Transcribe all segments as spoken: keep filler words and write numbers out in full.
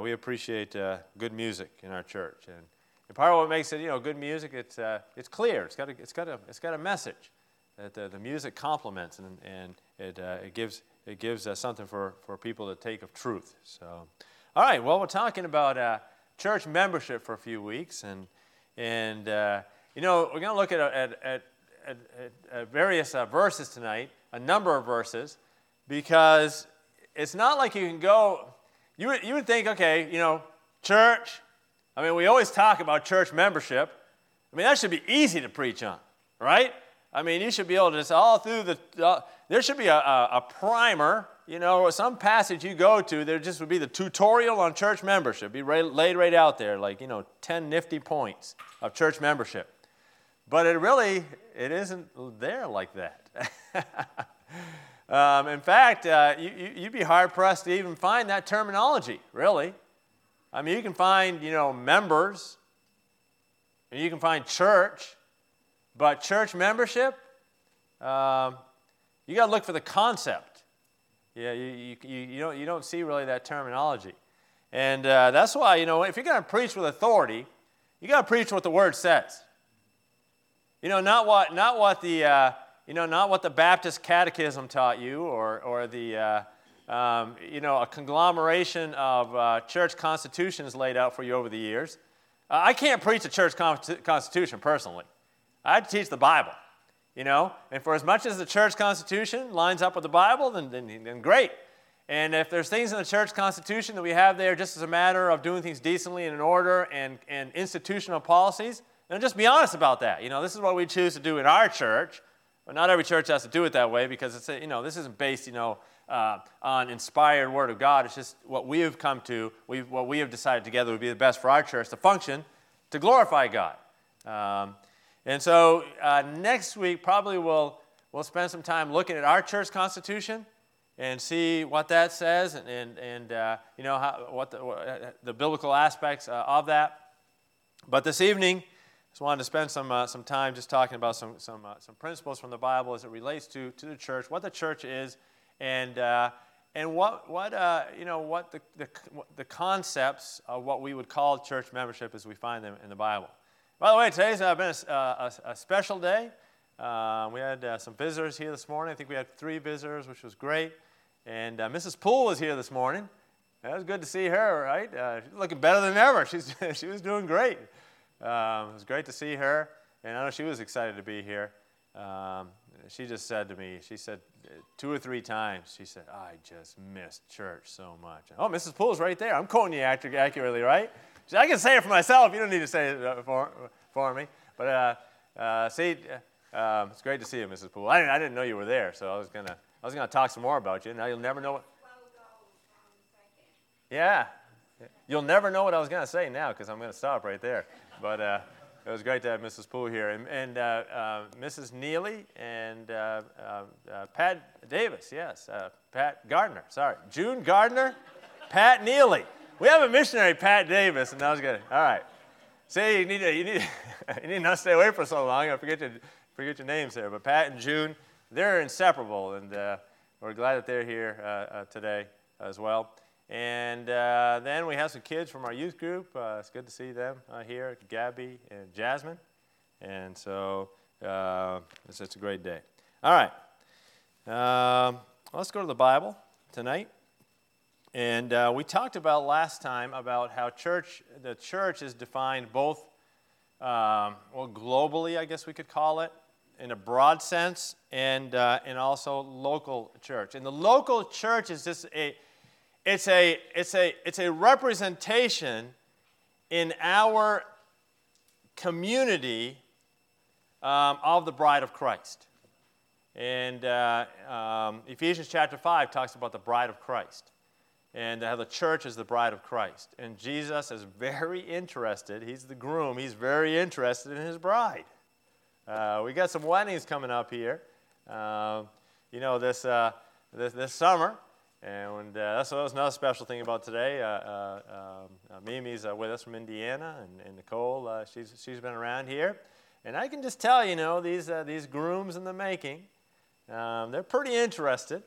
uh, we appreciate uh, good music in our church, and, and part of what makes it, you know, good music, it's uh, it's clear. It's got a, it's got a it's got a message that the, the music complements, and and it uh, it gives it gives uh, something for, for people to take of truth. So, all right. Well, we're talking about uh, church membership for a few weeks, and and uh, you know, we're going to look at at at, at, at various uh, verses tonight, a number of verses, because it's not like you can go. You would, you would think, okay, you know, church, I mean, we always talk about church membership. I mean, that should be easy to preach on, right? I mean, you should be able to just all through the, uh, there should be a, a, a primer, you know, some passage you go to, there just would be the tutorial on church membership, be right, laid right out there, like, you know, ten nifty points of church membership. But it really, it isn't there like that. Um, in fact, uh, you, you, you'd be hard-pressed to even find that terminology, really. I mean, you can find, you know, members, and you can find church, but church membership, um, you got to look for the concept. Yeah, you, you, you, you, don't, you don't see really that terminology. And uh, that's why, you know, if you're going to preach with authority, you got to preach what the Word says. You know, not what, not what the... Uh, You know, not what the Baptist Catechism taught you, or or the, uh, um, you know, a conglomeration of uh, church constitutions laid out for you over the years. Uh, I can't preach a church con- constitution personally. I teach the Bible, you know. And for as much as the church constitution lines up with the Bible, then, then, then great. And if there's things in the church constitution that we have there just as a matter of doing things decently and in order and, and institutional policies, then just be honest about that. You know, this is what we choose to do in our church. But not every church has to do it that way, because it's a, you know, this isn't based, you know, uh, on inspired Word of God. It's just what we have come to, we've, what we have decided together would be the best for our church to function, to glorify God. Um, and so uh, next week probably we'll we'll spend some time looking at our church constitution and see what that says, and and, and uh, you know how, what the, uh, the biblical aspects uh, of that. But this evening, just wanted to spend some uh, some time just talking about some some uh, some principles from the Bible as it relates to, to the church, what the church is, and uh, and what what uh, you know what the, the the concepts of what we would call church membership as we find them in the Bible. By the way, today's uh, been a, a, a special day. Uh, we had uh, some visitors here this morning. I think we had three visitors, which was great. And uh, Missus Poole was here this morning. It was good to see her. Right, uh, she's looking better than ever. She's she was doing great. Um, it was great to see her, and I know she was excited to be here. Um, she just said to me, she said two or three times, she said, I just missed church so much. Oh, Missus Poole's right there. I'm quoting you accurately, right? She said, I can say it for myself. You don't need to say it for, for me. But uh, uh, see, uh, it's great to see you, Missus Poole. I didn't, I didn't know you were there, so I was gonna, I was gonna talk some more about you. Now you'll never know what. Yeah, you'll never know what I was gonna say now, because I'm gonna stop right there. But uh, it was great to have Missus Poole here. And, and uh, uh, Missus Neely and uh, uh, uh, Pat Davis, yes, uh, Pat Gardner, sorry. June Gardner, Pat Neely. We have a missionary, Pat Davis, and I was gonna, all right. See, you need to, you need you need not stay away for so long. I forget your, forget your names there. But Pat and June, they're inseparable, and uh, we're glad that they're here uh, uh, today as well. And uh, then we have some kids from our youth group. Uh, it's good to see them uh, here, Gabby and Jasmine. And so uh, it's, it's a great day. All right. Um, let's go to the Bible tonight. And uh, we talked about last time about how church, the church is defined both, um, well, globally, I guess we could call it, in a broad sense, and, uh, and also local church. And the local church is just a... It's a it's a it's a representation in our community um, of the bride of Christ, and uh, um, Ephesians chapter five talks about the bride of Christ, and how the church is the bride of Christ, and Jesus is very interested. He's the groom. He's very interested in his bride. Uh, we got some weddings coming up here, uh, you know this uh, this, this summer. And uh, that's, that was another special thing about today. Uh, uh, uh, Mimi's uh, with us from Indiana, and, and Nicole, uh, she's she's been around here. And I can just tell, you know, these uh, these grooms in the making, um, they're pretty interested,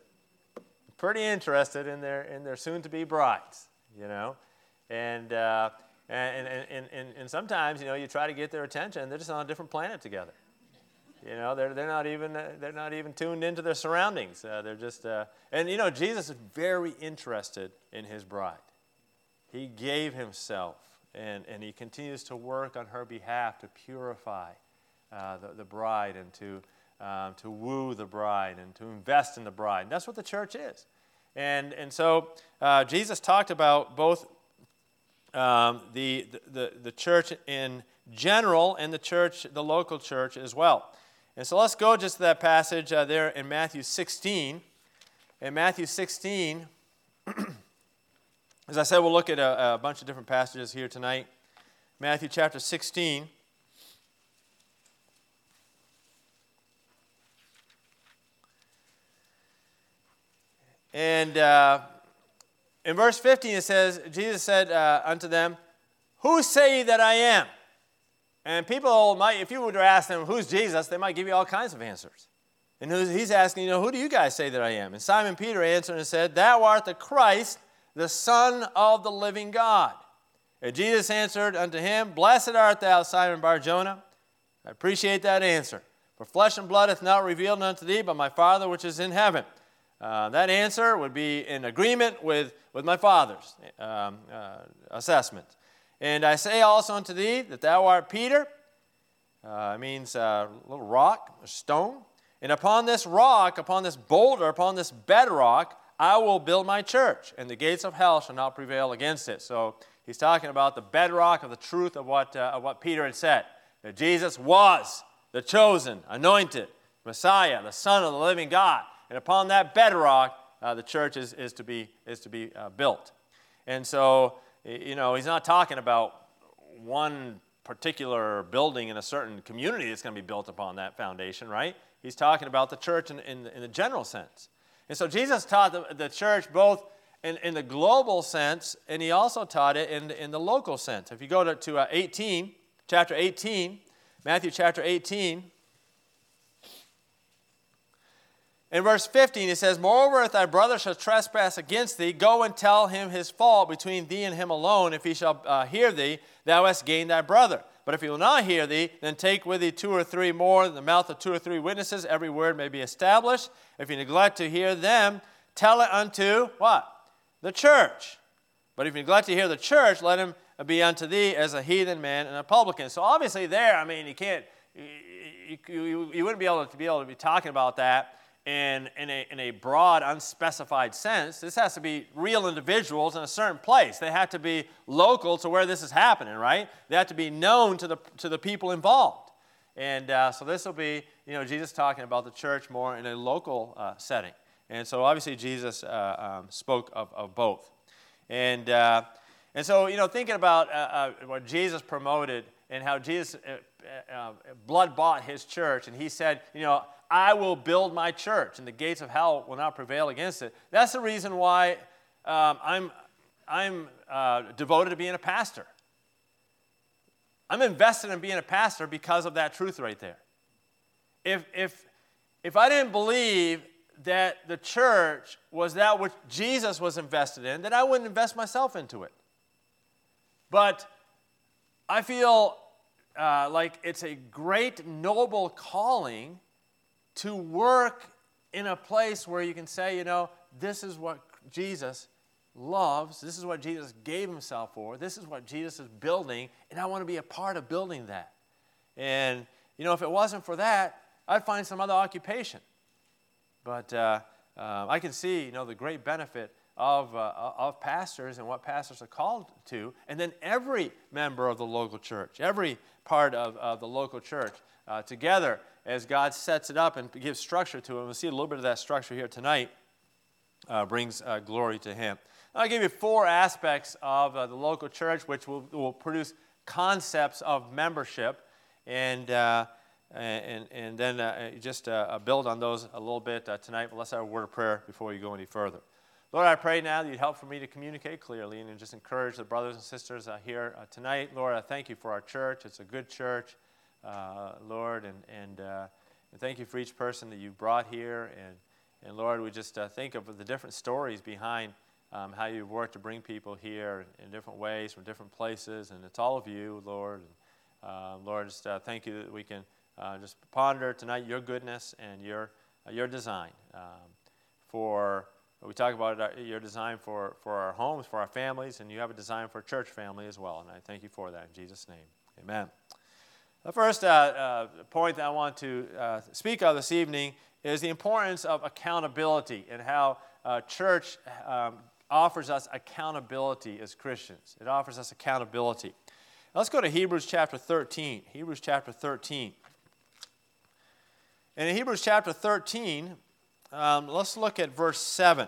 pretty interested in their in their soon-to-be brides, you know. and uh, and, and and and sometimes, you know, you try to get their attention. They're just on a different planet together. You know, they're they're not even they're not even tuned into their surroundings. Uh, they're just uh, and you know, Jesus is very interested in his bride. He gave himself, and and he continues to work on her behalf to purify uh, the the bride and to um, to woo the bride and to invest in the bride. And that's what the church is. And and so uh, Jesus talked about both um, the, the the church in general and the church, the local church as well. And so let's go just to that passage uh, there in Matthew sixteen. In Matthew sixteen, as I said, we'll look at a, a bunch of different passages here tonight. Matthew chapter sixteen. And uh, in verse fifteen, it says, Jesus said uh, unto them, "Who say ye that I am?" And people might, if you were to ask them, "Who's Jesus?" they might give you all kinds of answers. And he's asking, you know, "Who do you guys say that I am?" And Simon Peter answered and said, "Thou art the Christ, the Son of the living God." And Jesus answered unto him, "Blessed art thou, Simon Bar-Jonah." I appreciate that answer. "For flesh and blood hath not revealed unto thee, but my Father which is in heaven." Uh, that answer would be in agreement with, with my Father's um, uh, assessment. "And I say also unto thee that thou art Peter." Uh, it means a uh, little rock, a stone. "And upon this rock, upon this boulder, upon this bedrock, I will build my church, and the gates of hell shall not prevail against it." So he's talking about the bedrock of the truth of what, uh, of what Peter had said, that Jesus was the chosen, anointed Messiah, the Son of the living God. And upon that bedrock, uh, the church is, is to be, is to be uh, built. And so, you know, he's not talking about one particular building in a certain community that's going to be built upon that foundation, right? He's talking about the church in, in, in the general sense. And so Jesus taught the, the church both in, in the global sense, and he also taught it in, in the local sense. If you go to, to uh, eighteen, chapter eighteen, Matthew chapter eighteen, in verse fifteen, it says, "Moreover, if thy brother shall trespass against thee, go and tell him his fault between thee and him alone. If he shall uh, hear thee, thou hast gained thy brother. But if he will not hear thee, then take with thee two or three more. In the mouth of two or three witnesses, every word may be established. If you neglect to hear them, tell it unto" what? "The church. But if you neglect to hear the church, let him be unto thee as a heathen man and a publican." So obviously there, I mean, you can't, you, you, you wouldn't be able to be able to be talking about that in, in, a, in a broad, unspecified sense. This has to be real individuals in a certain place. They have to be local to where this is happening, right? They have to be known to the to the people involved. And uh, so this will be, you know, Jesus talking about the church more in a local uh, setting. And so obviously Jesus uh, um, spoke of, of both. And uh, and so, you know, thinking about uh, uh, what Jesus promoted and how Jesus uh, uh, blood bought his church, and he said, you know, "I will build my church, and the gates of hell will not prevail against it." That's the reason why um, I'm I'm uh, devoted to being a pastor. I'm invested in being a pastor because of that truth right there. If if if I didn't believe that the church was that which Jesus was invested in, then I wouldn't invest myself into it. But I feel uh, like it's a great, noble calling to work in a place where you can say, you know, this is what Jesus loves, this is what Jesus gave himself for, this is what Jesus is building, and I want to be a part of building that. And, you know, if it wasn't for that, I'd find some other occupation. But uh, uh, I can see, you know, the great benefit of uh, of pastors and what pastors are called to, and then every member of the local church, every part of, of the local church uh, together, as God sets it up and gives structure to it. We'll see a little bit of that structure here tonight. Uh, brings uh, glory to him. I'll give you four aspects of uh, the local church, which will, will produce concepts of membership, and uh, and and then uh, just uh, build on those a little bit uh, tonight. But let's have a word of prayer before we go any further. Lord, I pray now that you'd help for me to communicate clearly and just encourage the brothers and sisters uh, here uh, tonight. Lord, I thank you for our church. It's a good church. Uh, Lord, and and, uh, and thank you for each person that you've brought here, and and Lord, we just uh, think of the different stories behind um, how you work to bring people here in different ways from different places. And it's all of you, Lord. And, uh, Lord, just uh, thank you that we can uh, just ponder tonight your goodness and your uh, your design um, for. We talk about our, your design for, for our homes, for our families, and you have a design for church family as well. And I thank you for that in Jesus' name. Amen. The first uh, uh, point that I want to uh, speak of this evening is the importance of accountability and how uh, church um, offers us accountability as Christians. It offers us accountability. Now let's go to Hebrews chapter thirteen. Hebrews chapter thirteen. And in Hebrews chapter thirteen... Um, let's look at verse seven.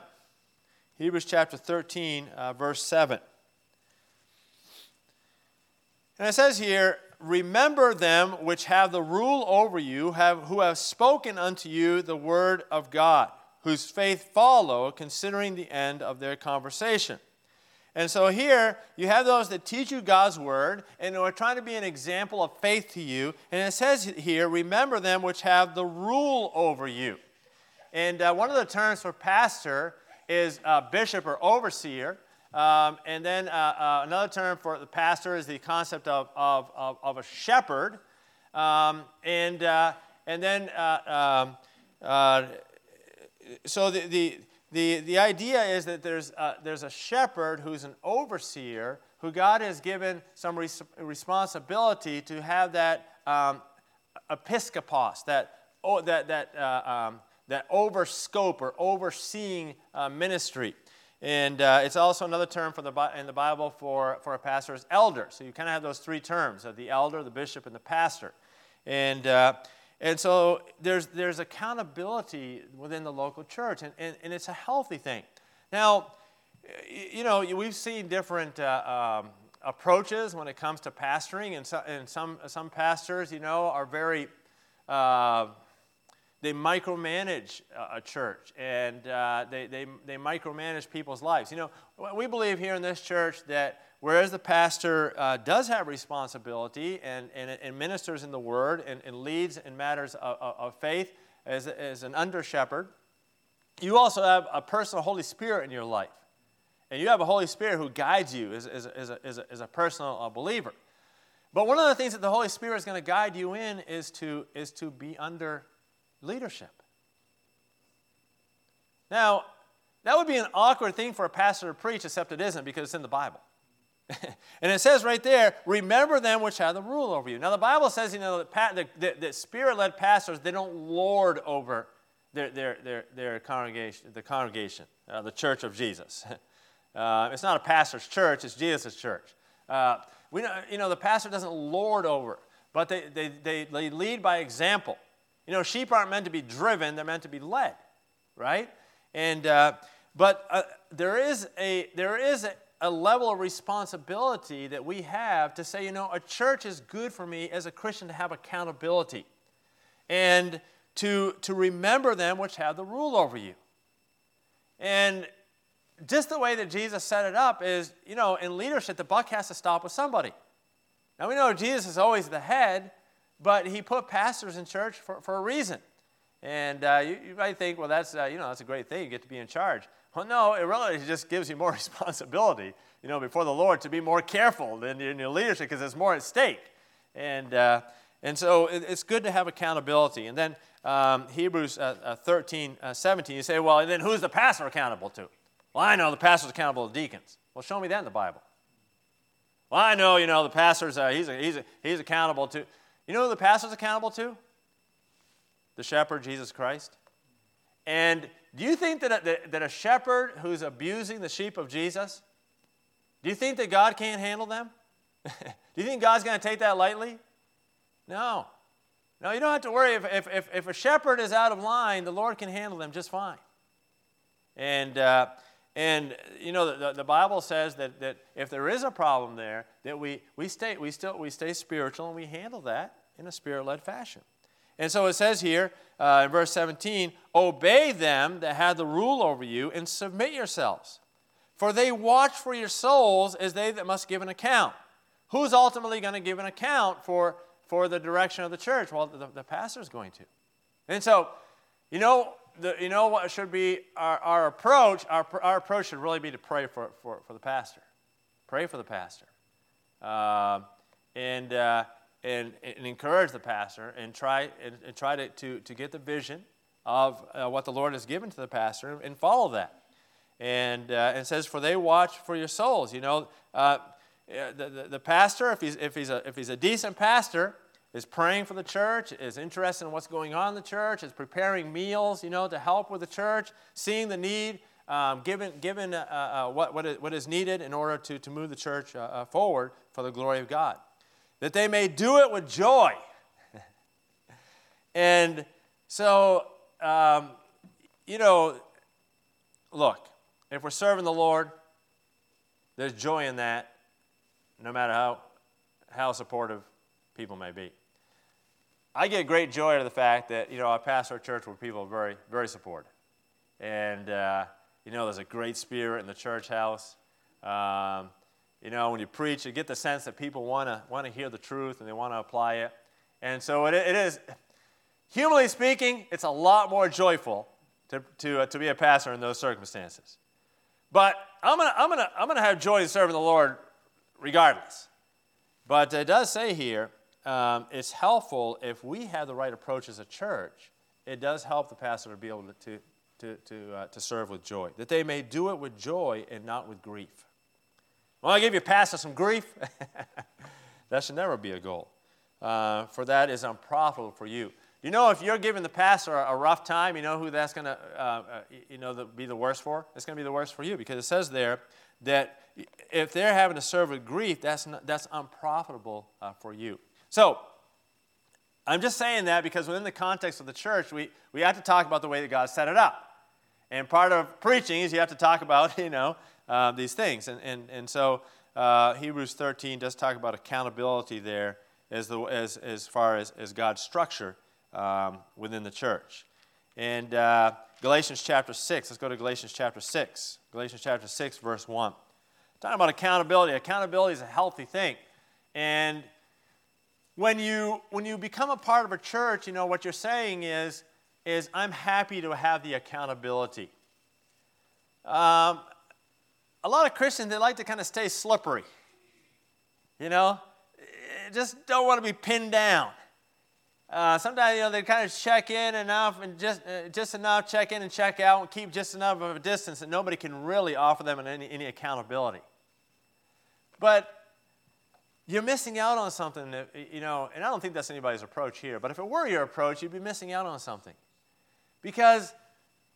Hebrews chapter thirteen, uh, verse seven. And it says here, "Remember them which have the rule over you, have, who have spoken unto you the word of God, whose faith follow, considering the end of their conversation." And so here, you have those that teach you God's word, and who are trying to be an example of faith to you. And it says here, "Remember them which have the rule over you." And uh, one of the terms for pastor is uh, bishop or overseer. Um, and then uh, uh, another term for the pastor is the concept of of, of, of a shepherd. Um, and uh, and then uh, um, uh, so the, the the the idea is that there's uh, there's a shepherd who's an overseer who God has given some res- responsibility to have that um, episkopos, that oh, that that. Uh, um, that over scope or overseeing uh, ministry. And uh, it's also another term for the in the Bible for, for a pastor is elder. So you kind of have those three terms of the elder, the bishop, and the pastor. And uh, and so there's there's accountability within the local church, and, and, and it's a healthy thing. Now, you know, we've seen different uh, um, approaches when it comes to pastoring, and, so, and some, some pastors, you know, are very... Uh, They micromanage a church, and uh, they, they they micromanage people's lives. You know, we believe here in this church that whereas the pastor uh, does have responsibility and, and, and ministers in the word and, and leads in matters of, of faith as, as an under-shepherd, you also have a personal Holy Spirit in your life. And you have a Holy Spirit who guides you as, as, as, a, as, a, as a personal uh, believer. But one of the things that the Holy Spirit is going to guide you in is to is to be under leadership. Now, that would be an awkward thing for a pastor to preach, except it isn't, because it's in the Bible. And it says right there, "Remember them which have the rule over you." Now, the Bible says, you know, that, pa- that, that, that spirit-led pastors, they don't lord over their their their, their congregation, the congregation, uh, the church of Jesus. uh, it's not a pastor's church; it's Jesus' church. Uh, we know, you know, the pastor doesn't lord over, but they they they, they lead by example. You know, sheep aren't meant to be driven; they're meant to be led, right? And uh, but uh, there is a there is a, a level of responsibility that we have to say, you know, a church is good for me as a Christian to have accountability, and to to remember them which have the rule over you. And just the way that Jesus set it up is, you know, in leadership, the buck has to stop with somebody. Now we know Jesus is always the head. But he put pastors in church for, for a reason. And uh, you, you might think, well, that's uh, you know that's a great thing. You get to be in charge. Well, no, it really just gives you more responsibility, you know, before the Lord to be more careful in your, in your leadership because there's more at stake. And uh, and so it, it's good to have accountability. And then um, Hebrews uh, uh, thirteen, uh, seventeen, you say, well, and then who's the pastor accountable to? Well, I know the pastor's accountable to deacons. Well, show me that in the Bible. Well, I know, you know, the pastor's uh, he's a, he's a, he's accountable to. You know who the pastor's accountable to? The shepherd, Jesus Christ. And do you think that a, that, that a shepherd who's abusing the sheep of Jesus, do you think that God can't handle them? Do you think God's going to take that lightly? No. No, you don't have to worry. If, if, if, if a shepherd is out of line, the Lord can handle them just fine. And, uh, and you know, the, the Bible says that, that if there is a problem there, that we we stay we still we stay spiritual and we handle that in a spirit-led fashion. And so it says here uh, in verse seventeen, "Obey them that have the rule over you and submit yourselves, for they watch for your souls as they that must give an account." Who's ultimately going to give an account for for the direction of the church? Well, the, the pastor's going to. And so, you know, the, you know what should be our, our approach? Our, our approach should really be to pray for, for, for the pastor. Pray for the pastor. Uh, and, uh, and and encourage the pastor and try and, and try to, to, to get the vision of uh, what the Lord has given to the pastor and follow that. And uh, it says, for they watch for your souls. You know, uh, the, the the pastor, if he's if he's a if he's a decent pastor, is praying for the church, is interested in what's going on in the church, is preparing meals, you know, to help with the church, seeing the need, um, given given uh, uh, what what is, what is needed in order to to move the church uh, forward for the glory of God, that they may do it with joy. And so, um, you know, look. If we're serving the Lord, there's joy in that, no matter how how supportive people may be. I get great joy out of the fact that, you know, I pastor a church where people are very, very supportive. And, uh, you know, there's a great spirit in the church house. Um, you know, when you preach, you get the sense that people want to want to hear the truth and they want to apply it. And so it, it is, humanly speaking, it's a lot more joyful to to, uh, to be a pastor in those circumstances. But I'm gonna I'm gonna I'm gonna have joy in serving the Lord, regardless. But it does say here, um, it's helpful if we have the right approach as a church. It does help the pastor to be able to to to uh, to serve with joy, that they may do it with joy and not with grief. Well, I give your pastor some grief. That should never be a goal, uh, for that is unprofitable for you. You know, if you're giving the pastor a rough time, you know who that's going to, uh, you know, the, be the worst for? It's going to be the worst for you, because it says there that if they're having to serve with grief, that's not, that's unprofitable uh, for you. So, I'm just saying that because within the context of the church, we, we have to talk about the way that God set it up. And part of preaching is you have to talk about, you know, uh, these things. And and, and so, uh, Hebrews thirteen does talk about accountability there as the as, as far as, as God's structure Um, within the church. And uh, Galatians chapter six, let's go to Galatians chapter six. Galatians chapter six, verse one. Talking about accountability. Accountability is a healthy thing. And when you when you become a part of a church, you know, what you're saying is, is I'm happy to have the accountability. Um, a lot of Christians, they like to kind of stay slippery. You know, just don't want to be pinned down. Uh, sometimes, you know, they kind of check in enough and just uh, just enough, check in and check out, and keep just enough of a distance that nobody can really offer them any, any accountability. But you're missing out on something, that, you know, and I don't think that's anybody's approach here, but if it were your approach, you'd be missing out on something. Because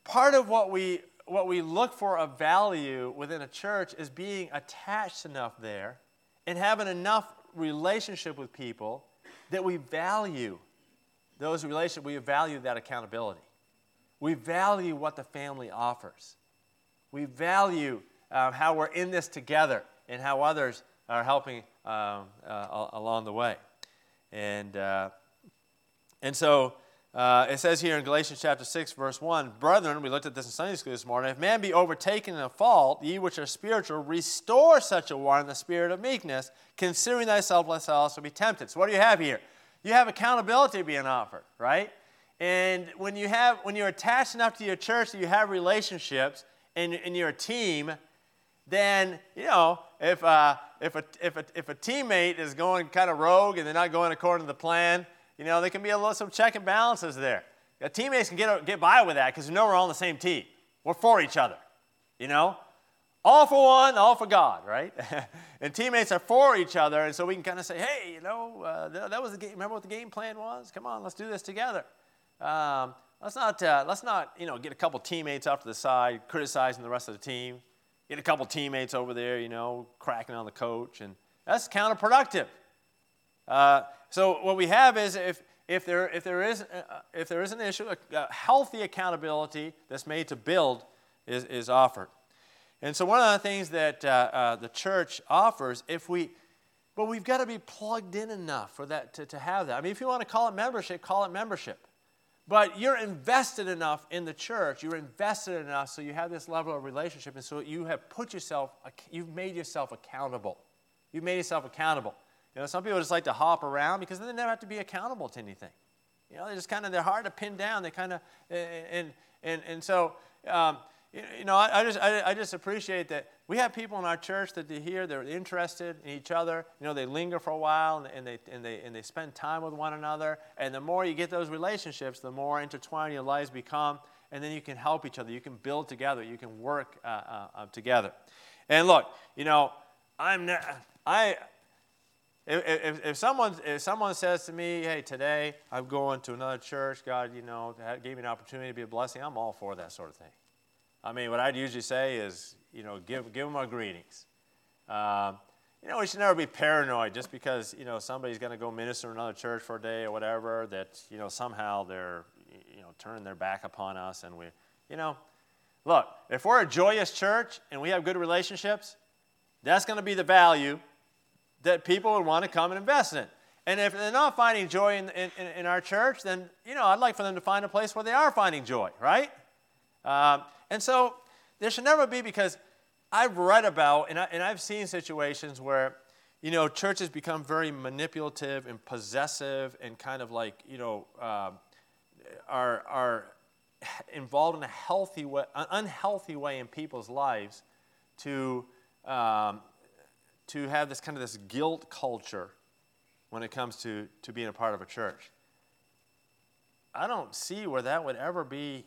part of what we what we look for of value within a church is being attached enough there and having enough relationship with people that we value those relationships, we value that accountability. We value what the family offers. We value um, how we're in this together and how others are helping um, uh, along the way. And uh, and so uh, it says here in Galatians chapter six, verse one, brethren, we looked at this in Sunday school this morning, if man be overtaken in a fault, ye which are spiritual, restore such a one in the spirit of meekness, considering thyself lest thou also be tempted. So what do you have here? You have accountability being offered, right? And when you have, when you're attached enough to your church that you have relationships and, and you're a team, then you know if uh, if a if a if a teammate is going kind of rogue and they're not going according to the plan, you know there can be a little some check and balances there. Now, teammates can get get by with that because we know we're all on the same team. We're for each other, you know. All for one, all for God, right? And teammates are for each other, and so we can kind of say, hey, you know, uh, that was the game. Remember what the game plan was? Come on, let's do this together. Um, let's not, uh, let's not, you know, get a couple teammates off to the side, criticizing the rest of the team. Get a couple teammates over there, you know, cracking on the coach, and that's counterproductive. Uh, so what we have is if if there if there is uh, if there is an issue, a, a healthy accountability that's made to build is is offered. And so one of the things that uh, uh, the church offers, if we, but we've got to be plugged in enough for that to, to have that. I mean, if you want to call it membership, call it membership. But you're invested enough in the church. You're invested enough so you have this level of relationship, and so you have put yourself, you've made yourself accountable. You've made yourself accountable. You know, some people just like to hop around because then they never have to be accountable to anything. You know, they're just kind of, they're hard to pin down. They kind of, and And and so, um, you know, I, I just I, I just appreciate that we have people in our church that they hear, they're interested in each other. You know, they linger for a while and, and they and they and they spend time with one another. And the more you get those relationships, the more intertwined your lives become. And then you can help each other. You can build together. You can work uh, uh, uh, together. And look, you know, I'm not, I. If, if someone if someone says to me, hey, today I'm going to another church, God, you know, gave me an opportunity to be a blessing, I'm all for that sort of thing. I mean, what I'd usually say is, you know, give give them our greetings. Um, you know, we should never be paranoid just because, you know, somebody's going to go minister in another church for a day or whatever, that, you know, somehow they're, you know, turning their back upon us. And we, you know, look, if we're a joyous church and we have good relationships, that's going to be the value that people would want to come and invest in. And if they're not finding joy in, in, in our church, then, you know, I'd like for them to find a place where they are finding joy, right? Um, and so there should never be, because I've read about, and, I, and I've seen situations where, you know, churches become very manipulative and possessive and kind of like, you know, uh, are are involved in a healthy way, an unhealthy way in people's lives to... Um, to have this kind of this guilt culture when it comes to, to being a part of a church. I don't see where that would ever be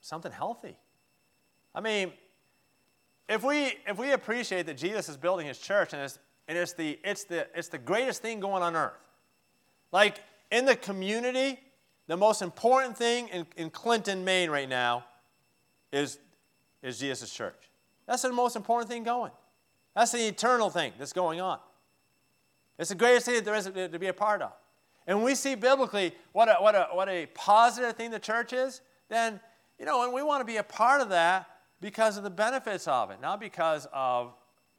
something healthy. I mean, if we if we appreciate that Jesus is building his church and it's and it's the it's the it's the greatest thing going on earth. Like in the community, the most important thing in, in Clinton, Maine right now is is Jesus' church. That's the most important thing going. That's the eternal thing that's going on. It's the greatest thing that there is to be a part of. And when we see biblically what a, what a, what a positive thing the church is, then, you know, and we want to be a part of that because of the benefits of it, not because of,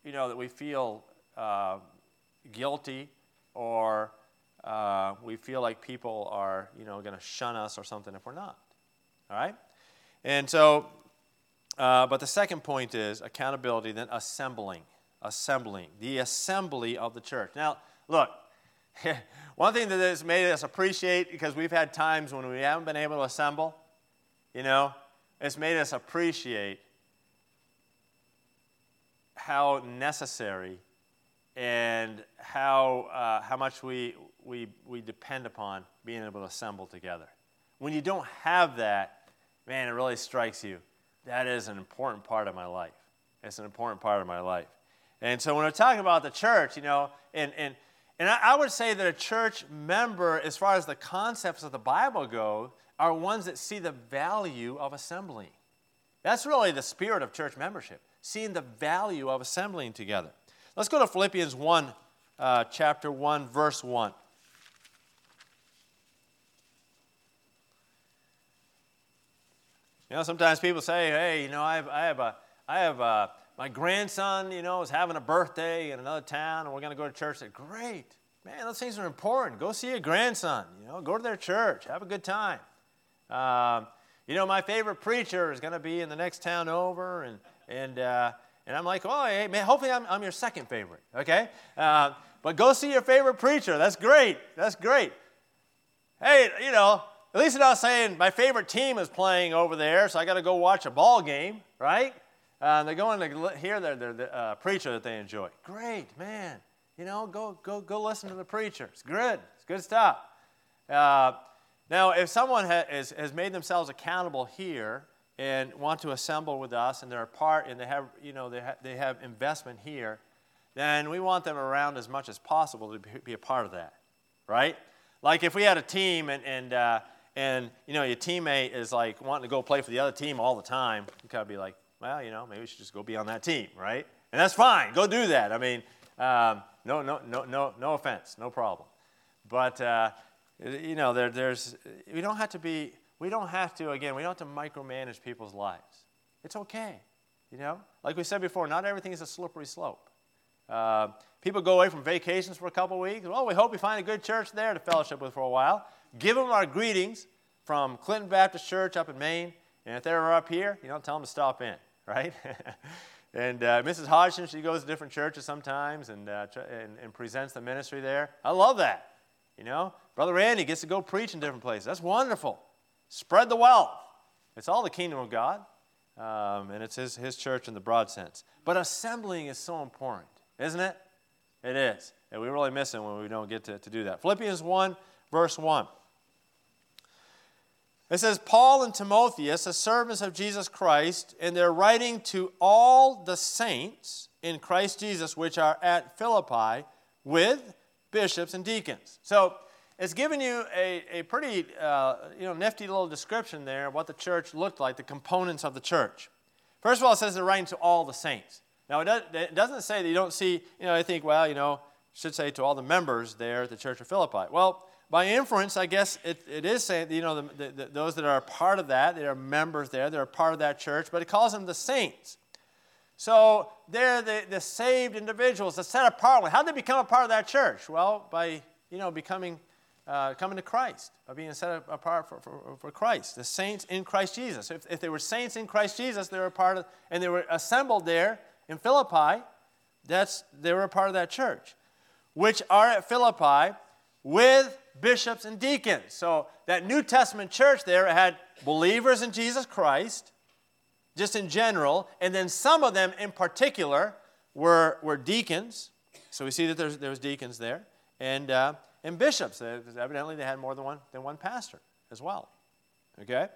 you know, that we feel uh, guilty or uh, we feel like people are, you know, going to shun us or something if we're not. All right? And so, uh, but the second point is accountability, then assembling. Assembling, the assembly of the church. Now, look, one thing that has made us appreciate, because we've had times when we haven't been able to assemble, you know, it's made us appreciate how necessary and how uh, how much we we we depend upon being able to assemble together. When you don't have that, man, it really strikes you. That is an important part of my life. It's an important part of my life. And so when we're talking about the church, you know, and and and I would say that a church member, as far as the concepts of the Bible go, are ones that see the value of assembling. That's really the spirit of church membership, seeing the value of assembling together. Let's go to Philippians one, uh, chapter one, verse one. You know, sometimes people say, hey, you know, I have, I have a, I have a, my grandson, you know, is having a birthday in another town, and we're going to go to church. They're great. Man, those things are important. Go see your grandson. You know, go to their church. Have a good time. Um, you know, my favorite preacher is going to be in the next town over, and and uh, and I'm like, oh, hey, man, hopefully I'm, I'm your second favorite, okay? Uh, but go see your favorite preacher. That's great. That's great. Hey, you know, at least you're not saying my favorite team is playing over there, so I got to go watch a ball game, right? Uh, they're going to hear their, their, their uh, preacher that they enjoy. Great, man. You know, go go go listen to the preacher. It's good. It's good stuff. Uh, now, if someone ha- is, has made themselves accountable here and want to assemble with us, and they're a part, and they have you know they ha- they have investment here, then we want them around as much as possible to be, be a part of that, right? Like if we had a team and and uh, and you know your teammate is like wanting to go play for the other team all the time, you gotta be like, well, you know, maybe we should just go be on that team, right? And that's fine. Go do that. I mean, um, no, no, no, no, no offense, no problem. But uh, you know, there, there's we don't have to be. We don't have to. Again, we don't have to micromanage people's lives. It's okay. You know, like we said before, not everything is a slippery slope. Uh, people go away from vacations for a couple weeks. Well, we hope we find a good church there to fellowship with for a while. Give them our greetings from Clinton Baptist Church up in Maine, and if they're up here, you know, tell them to stop in. Right? and uh, Missus Hodgson, she goes to different churches sometimes and, uh, tr- and and presents the ministry there. I love that. You know, Brother Randy gets to go preach in different places. That's wonderful. Spread the wealth. It's all the kingdom of God, um, and it's his, his church in the broad sense. But assembling is so important, isn't it? It is. And we really miss it when we don't get to, to do that. Philippians one, verse one. It says, Paul and Timotheus, the servants of Jesus Christ, in their writing to all the saints in Christ Jesus, which are at Philippi, with bishops and deacons. So it's giving you a, a pretty uh, you know, nifty little description there of what the church looked like, the components of the church. First of all, it says they're writing to all the saints. Now, it, does, it doesn't say that you don't see, you know, I think, well, you know, it should say to all the members there at the church of Philippi. Well, by inference, I guess it, it is saying, you know, the, the, those that are a part of that, they are members there, they're a part of that church, but it calls them the saints. So they're the, the saved individuals, the set apart. How did they become a part of that church? Well, by, you know, becoming, uh, coming to Christ, by being set apart for, for, for Christ, the saints in Christ Jesus. If, if they were saints in Christ Jesus, they were a part of, and they were assembled there in Philippi, that's, they were a part of that church, which are at Philippi with bishops and deacons. So that New Testament church there had believers in Jesus Christ, just in general, and then some of them in particular were, were deacons. So we see that there's, there was deacons there, and uh, and bishops. Uh, evidently, they had more than one than one pastor as well. Okay,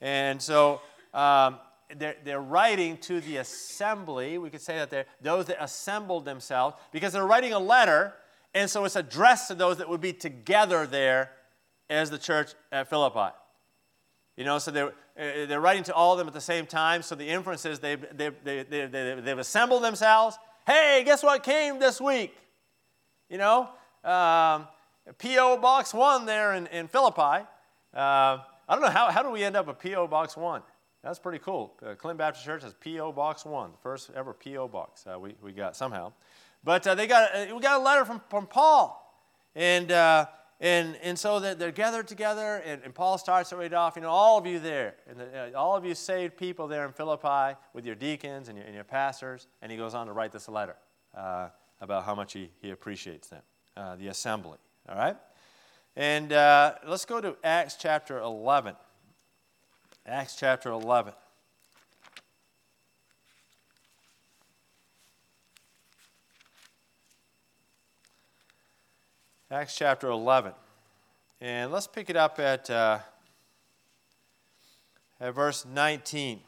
and so um, they're they're writing to the assembly. We could say that they're those that assembled themselves, because they're writing a letter. And so it's addressed to those that would be together there as the church at Philippi. You know, so they're, they're writing to all of them at the same time. So the inference is they've, they've, they've, they've, they've assembled themselves. Hey, guess what came this week? You know, um, P O Box one there in, in Philippi. Uh, I don't know, how, how do we end up with P O Box one? That's pretty cool. Uh, Clinton Baptist Church has P O Box one, the first ever P O Box uh, we, we got somehow. But uh, they got uh, we got a letter from, from Paul, and uh, and and so they're, they're gathered together, and, and Paul starts it right off. You know, all of you there, and the, uh, all of you saved people there in Philippi with your deacons and your, and your pastors, and he goes on to write this letter uh, about how much he, he appreciates them, uh, the assembly. All right, and uh, let's go to Acts chapter eleven. Acts chapter eleven. Acts chapter eleven, and let's pick it up at, uh, at verse nineteen.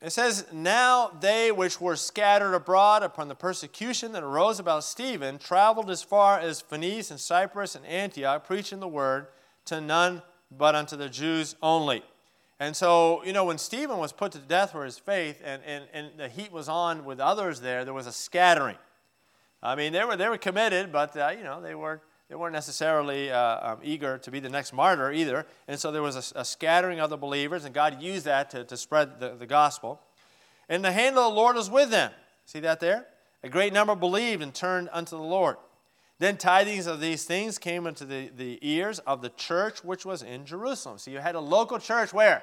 It says, Now they which were scattered abroad upon the persecution that arose about Stephen traveled as far as Phoenice and Cyprus and Antioch, preaching the word to none but unto the Jews only. And so, you know, when Stephen was put to death for his faith and, and, and the heat was on with others there, there was a scattering. I mean, they were they were committed, but uh, you know they weren't they weren't necessarily uh, um, eager to be the next martyr either. And so there was a, a scattering of the believers, and God used that to, to spread the, the gospel. And the hand of the Lord was with them. See that there? A great number believed and turned unto the Lord. Then tidings of these things came unto the, the ears of the church which was in Jerusalem. So you had a local church where?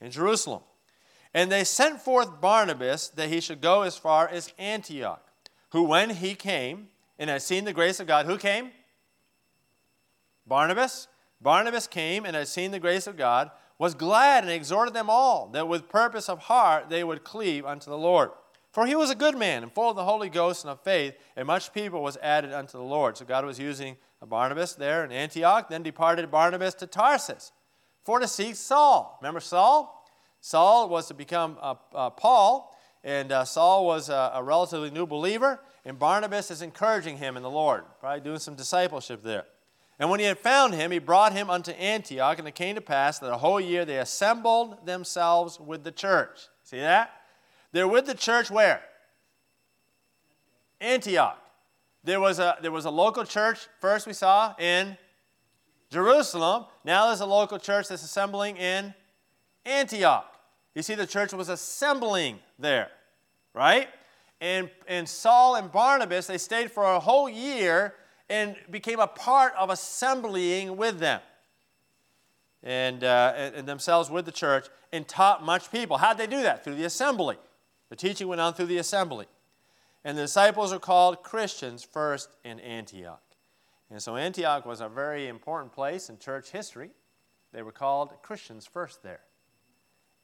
In Jerusalem. And they sent forth Barnabas that he should go as far as Antioch. Who, when he came, and had seen the grace of God, who came? Barnabas. Barnabas came, and had seen the grace of God, was glad and exhorted them all, that with purpose of heart they would cleave unto the Lord. For he was a good man, and full of the Holy Ghost and of faith, and much people was added unto the Lord. So God was using Barnabas there in Antioch. Then departed Barnabas to Tarsus, for to seek Saul. Remember Saul? Saul was to become uh, uh, Paul. And uh, Saul was a, a relatively new believer, and Barnabas is encouraging him in the Lord, probably doing some discipleship there. And when he had found him, he brought him unto Antioch, and it came to pass that a whole year they assembled themselves with the church. See that? They're with the church where? Antioch. There was a, there was a local church, first we saw, in Jerusalem. Now there's a local church that's assembling in Antioch. You see, the church was assembling there, right? And, and Saul and Barnabas, they stayed for a whole year and became a part of assembling with them and, uh, and, and themselves with the church, and taught much people. How'd they do that? Through the assembly. The teaching went on through the assembly. And the disciples are called Christians first in Antioch. And so Antioch was a very important place in church history. They were called Christians first there.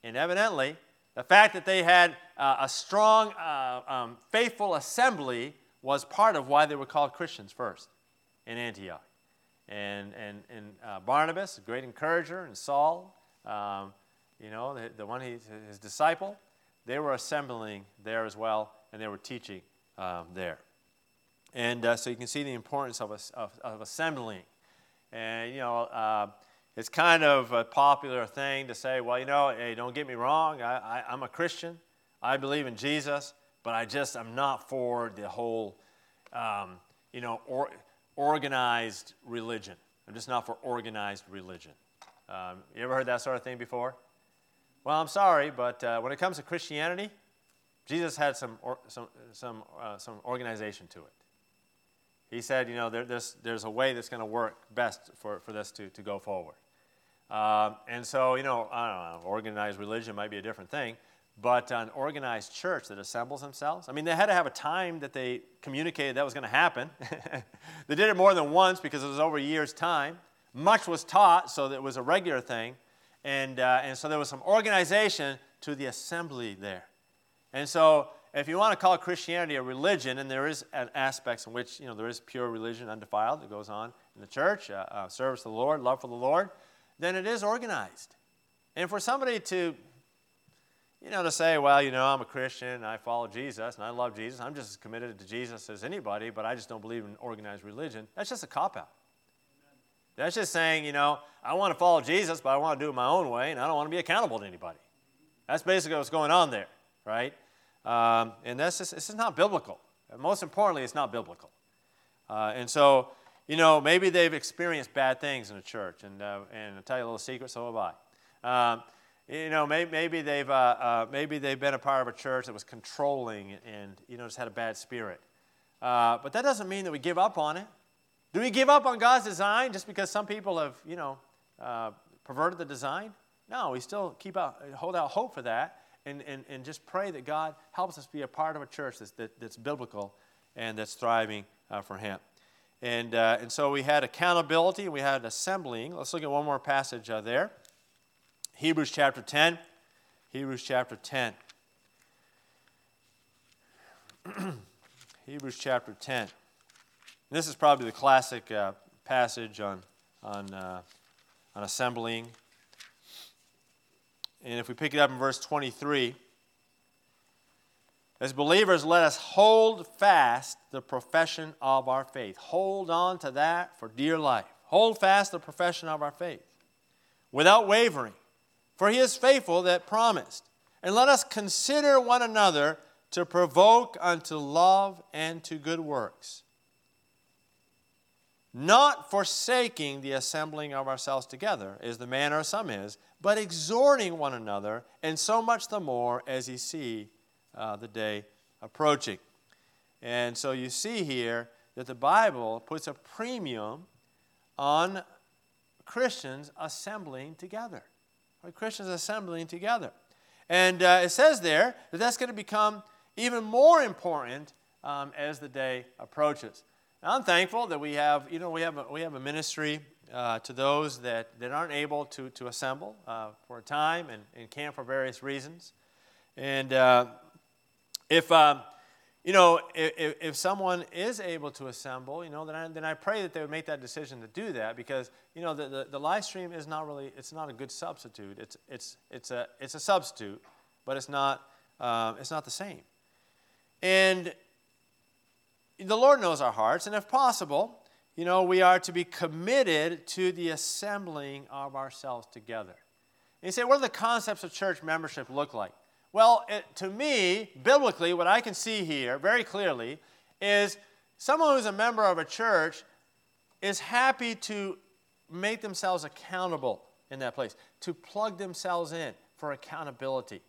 And evidently, the fact that they had uh, a strong, uh, um, faithful assembly was part of why they were called Christians first in Antioch. And and and uh, Barnabas, a great encourager, and Saul, um, you know, the, the one he, his disciple, they were assembling there as well, and they were teaching um, there. And uh, so you can see the importance of of, of assembling. And, you know, uh, it's kind of a popular thing to say, well, you know, hey, don't get me wrong. I, I, I'm a Christian. I believe in Jesus, but I just I'm not for the whole, um, you know, or, organized religion. I'm just not for organized religion. Um, you ever heard that sort of thing before? Well, I'm sorry, but uh, when it comes to Christianity, Jesus had some or, some some uh, some organization to it. He said, you know, there, there's there's a way that's going to work best for, for this to, to go forward. Um, and so, you know, I don't know, organized religion might be a different thing, but an organized church that assembles themselves, I mean, they had to have a time that they communicated that was going to happen. They did it more than once because it was over a year's time. Much was taught, so that it was a regular thing. And, uh, and so there was some organization to the assembly there. And so, if you want to call Christianity a religion, and there is aspects in which, you know, there is pure religion, undefiled, that goes on in the church, uh, uh, service to the Lord, love for the Lord, then it is organized. And for somebody to, you know, to say, well, you know, I'm a Christian, and I follow Jesus, and I love Jesus, I'm just as committed to Jesus as anybody, but I just don't believe in organized religion, that's just a cop-out. That's just saying, you know, I want to follow Jesus, but I want to do it my own way, and I don't want to be accountable to anybody. That's basically what's going on there, right? Um, and that's just, this is not biblical. And most importantly, it's not biblical. Uh, and so, you know, maybe they've experienced bad things in the church. And uh, and I'll tell you a little secret, so have I. Um, you know, maybe, maybe they've uh, uh, maybe they've been a part of a church that was controlling and, you know, just had a bad spirit. Uh, but that doesn't mean that we give up on it. Do we give up on God's design just because some people have, you know, uh, perverted the design? No, we still keep out, hold out hope for that. And, and and just pray that God helps us be a part of a church that's, that, that's biblical and that's thriving uh, for Him. And uh, and so we had accountability, we had assembling. Let's look at one more passage uh, there. Hebrews chapter ten. Hebrews chapter ten. Hebrews chapter ten. This is probably the classic uh, passage on on uh, on assembling. And if we pick it up in verse twenty-three, as believers, let us hold fast the profession of our faith. Hold on to that for dear life. Hold fast the profession of our faith without wavering, for He is faithful that promised. And let us consider one another to provoke unto love and to good works, not forsaking the assembling of ourselves together, as the manner of some is, but exhorting one another, and so much the more as ye see uh, the day approaching. And so you see here that the Bible puts a premium on Christians assembling together. Or Christians assembling together. And uh, it says there that that's going to become even more important um, as the day approaches. I'm thankful that we have, you know, we have a, we have a ministry uh, to those that, that aren't able to to assemble uh, for a time and, and can for various reasons. And uh, if um, you know, if, if someone is able to assemble, you know, then I, then I pray that they would make that decision to do that, because you know the, the, the live stream is not really, it's not a good substitute. It's it's it's a it's a substitute, but it's not uh, it's not the same. And the Lord knows our hearts, and if possible, you know, we are to be committed to the assembling of ourselves together. And you say, what do the concepts of church membership look like? Well, it, to me, biblically, what I can see here very clearly is someone who's a member of a church is happy to make themselves accountable in that place, to plug themselves in for accountability,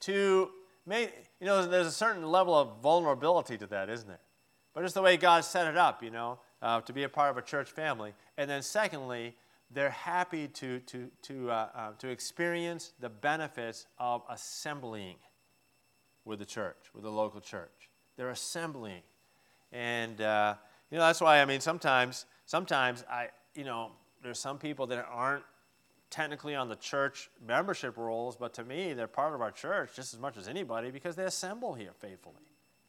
to make... You know, there's a certain level of vulnerability to that, isn't there? But it's the way God set it up, you know, uh, to be a part of a church family. And then secondly, they're happy to to to uh, uh, to experience the benefits of assembling with the church, with the local church. They're assembling, and uh, You know, that's why, I mean, sometimes, sometimes I, you know, there's some people that aren't technically on the church membership rolls, but to me, they're part of our church just as much as anybody because they assemble here faithfully.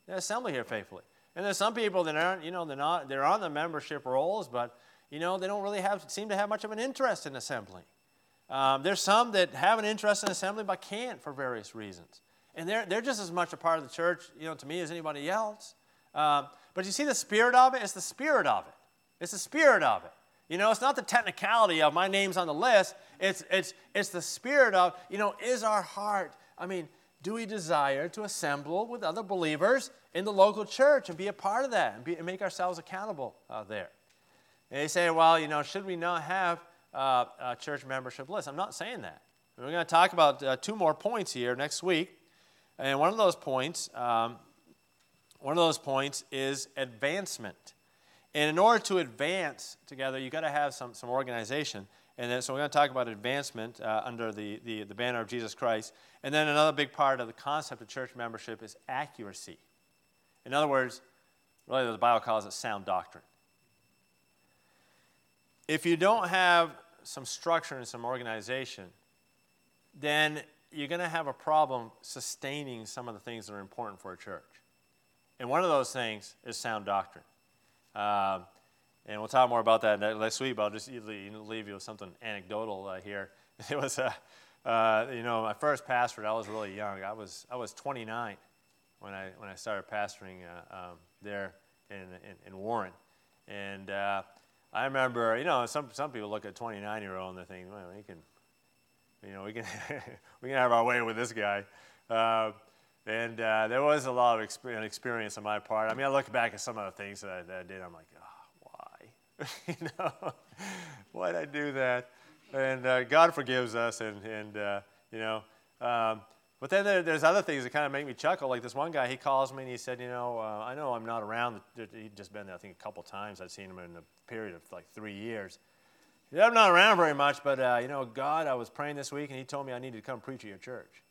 They assemble here faithfully. And there's some people that aren't, you know, they're not, they're on the membership rolls, but, you know, they don't really have, seem to have much of an interest in assembling. Um, there's some that have an interest in assembly but can't for various reasons. And they're, they're just as much a part of the church, you know, to me as anybody else. Um, but you see the spirit of it? It's the spirit of it. It's the spirit of it. You know, it's not the technicality of my name's on the list. It's it's it's the spirit of, you know, is our heart, I mean, do we desire to assemble with other believers in the local church and be a part of that and, be, and make ourselves accountable uh, there? And they say, well, you know, should we not have uh, a church membership list? I'm not saying that. We're going to talk about uh, two more points here next week. And one of those points, um, one of those points is advancement. And in order to advance together, you've got to have some, some organization. And then, so we're going to talk about advancement uh, under the, the, the banner of Jesus Christ. And then another big part of the concept of church membership is accuracy. In other words, really the Bible calls it sound doctrine. If you don't have some structure and some organization, then you're going to have a problem sustaining some of the things that are important for a church. And one of those things is sound doctrine. Um, and we'll talk more about that next week, but I'll just leave you with something anecdotal uh, here. It was, uh, uh, you know, my first pastorate, I was really young. I was I was twenty-nine when I when I started pastoring uh, um, there in, in, in Warren. And uh, I remember, you know, some some people look at a twenty-nine-year-old and they think, well, he can, you know, we can we can have our way with this guy. Uh, And uh, there was a lot of exp- experience on my part. I mean, I look back at some of the things that I, that I did. I'm like, oh, why? you know, why did I do that? And uh, God forgives us, and, and uh, you know. Um, but then there, there's other things that kind of make me chuckle. Like this one guy, he calls me, and he said, you know, uh, I know I'm not around. He'd just been there, I think, a couple times. I'd seen him in a period of like three years. He said, I'm not around very much, but, uh, you know, God, I was praying this week, and he told me I needed to come preach at your church.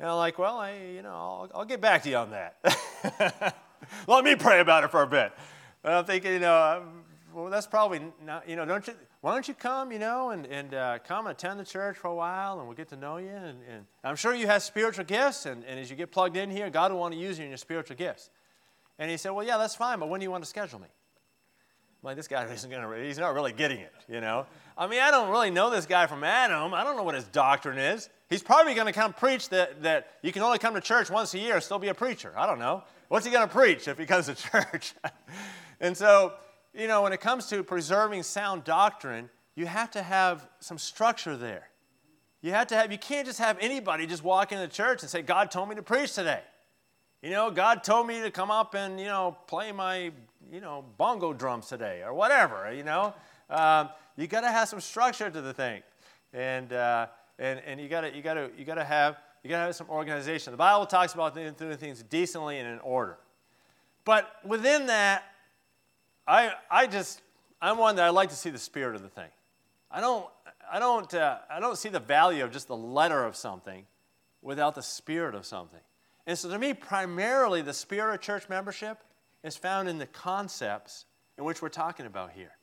And I'm like, well, I, you know, I'll, I'll get back to you on that. Let me pray about it for a bit. And I'm thinking, you know, well, that's probably not, you know, don't you, why don't you come, you know, and, and uh, come and attend the church for a while, and we'll get to know you. And, and I'm sure you have spiritual gifts, and, and as you get plugged in here, God will want to use you in your spiritual gifts. And he said, well, yeah, that's fine, but when do you want to schedule me? I'm like, this guy isn't going to, he's not really getting it, you know. I mean, I don't really know this guy from Adam. I don't know what his doctrine is. He's probably going to come preach that, that you can only come to church once a year and still be a preacher. I don't know. What's he going to preach if he comes to church? And so, you know, when it comes to preserving sound doctrine, you have to have some structure there. You have to have, you can't just have anybody just walk into church and say, God told me to preach today. You know, God told me to come up and, you know, play my, you know, bongo drums today or whatever, you know. Um, you got to have some structure to the thing. And, uh, And and you gotta you gotta you gotta have you gotta have some organization. The Bible talks about doing things decently and in order, but within that, I I just I'm one that I like to see the spirit of the thing. I don't I don't uh, I don't see the value of just the letter of something without the spirit of something. And so to me, primarily the spirit of church membership is found in the concepts in which we're talking about here.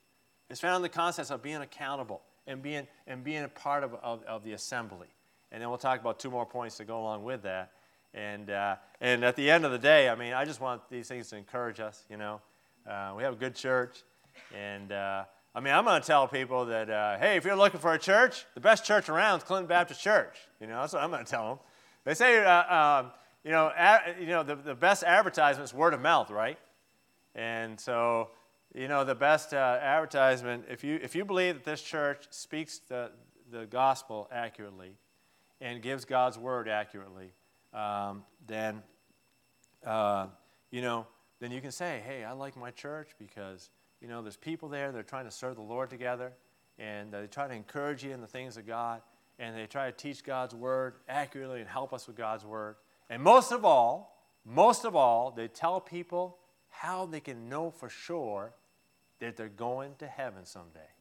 It's found in the concepts of being accountable. And being and being a part of, of, of the assembly, and then we'll talk about two more points to go along with that. And uh, and at the end of the day, I mean, I just want these things to encourage us. You know, uh, we have a good church, and uh, I mean, I'm going to tell people that uh, hey, if you're looking for a church, the best church around is Clinton Baptist Church. You know, that's what I'm going to tell them. They say, uh, um, you know, ad, you know, the the best advertisement is word of mouth, right? And so. You know, the best uh, advertisement, if you if you believe that this church speaks the, the gospel accurately and gives God's word accurately, um, then, uh, you know, then you can say, hey, I like my church because, you know, there's people there. They're trying to serve the Lord together, and they try to encourage you in the things of God, and they try to teach God's word accurately and help us with God's word. And most of all, most of all, they tell people how they can know for sure that they're going to heaven someday.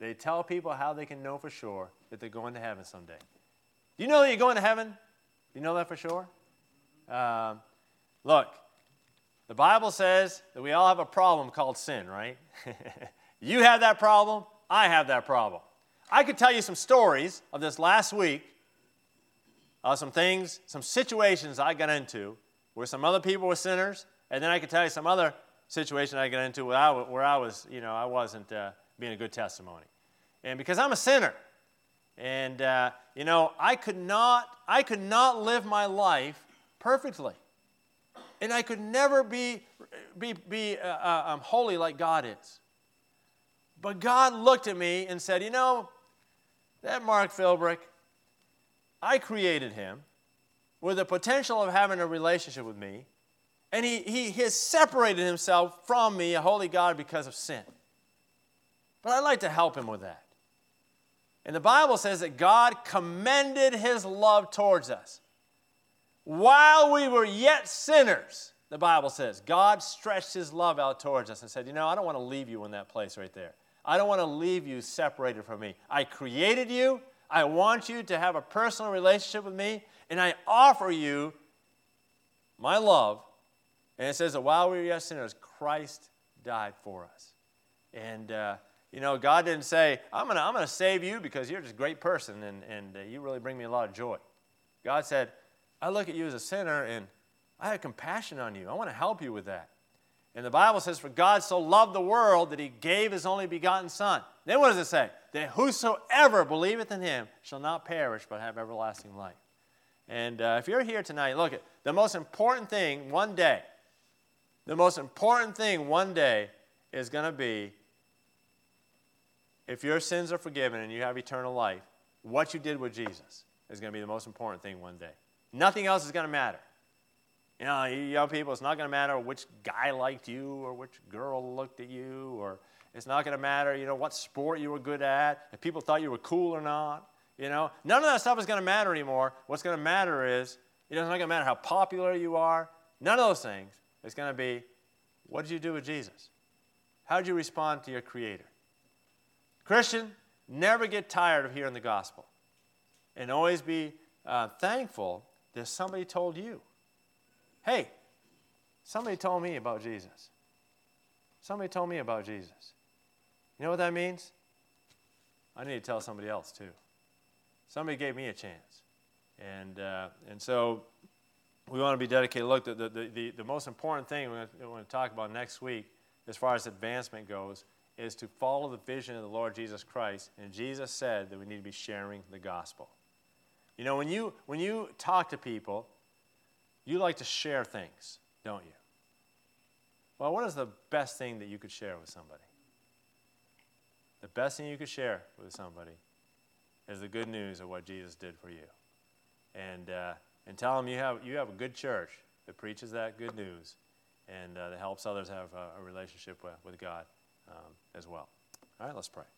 They tell people how they can know for sure that they're going to heaven someday. Do you know that you're going to heaven? Do you know that for sure? Um, look, The Bible says that we all have a problem called sin, right? You have that problem. I have that problem. I could tell you some stories of this last week, uh, some things, some situations I got into where some other people were sinners, and then I could tell you some other situation I got into where I, where I was, you know, I wasn't uh, being a good testimony. And because I'm a sinner, and, uh, you know, I could not, I could not live my life perfectly. And I could never be be, be uh, um, holy like God is. But God looked at me and said, you know, that Mark Philbrick, I created him with the potential of having a relationship with me, and he, he, he has separated himself from me, a holy God, because of sin. But I'd like to help him with that. And the Bible says that God commended his love towards us. While we were yet sinners, the Bible says, God stretched his love out towards us and said, you know, I don't want to leave you in that place right there. I don't want to leave you separated from me. I created you. I want you to have a personal relationship with me, and I offer you my love. And it says that while we were yet sinners, Christ died for us. And, uh, you know, God didn't say, I'm going to I'm going to save you because you're just a great person and, and uh, you really bring me a lot of joy. God said, I look at you as a sinner, and I have compassion on you. I want to help you with that. And the Bible says, for God so loved the world that he gave his only begotten Son. Then what does it say? That whosoever believeth in him shall not perish but have everlasting life. And uh, if you're here tonight, look, at the most important thing one day, the most important thing one day is going to be, if your sins are forgiven and you have eternal life, what you did with Jesus is going to be the most important thing one day. Nothing else is going to matter. You know, you young people, it's not going to matter which guy liked you or which girl looked at you, or it's not going to matter, you know, what sport you were good at, if people thought you were cool or not, you know. None of that stuff is going to matter anymore. What's going to matter is, you know, it's not going to matter how popular you are. None of those things. It's going to be, what did you do with Jesus? How did you respond to your Creator? Christian, never get tired of hearing the gospel. And always be uh, thankful that somebody told you, hey, somebody told me about Jesus. Somebody told me about Jesus. You know what that means? I need to tell somebody else too. Somebody gave me a chance. And uh, and so we want to be dedicated. Look, the, the, the, the most important thing we want to talk about next week as far as advancement goes is to follow the vision of the Lord Jesus Christ. And Jesus said that we need to be sharing the gospel. You know, when you when you talk to people, you like to share things, don't you? Well, what is the best thing that you could share with somebody? The best thing you could share with somebody is the good news of what Jesus did for you, and uh, and tell them you have you have a good church that preaches that good news, and uh, that helps others have a, a relationship with, with God um, as well. All right, let's pray.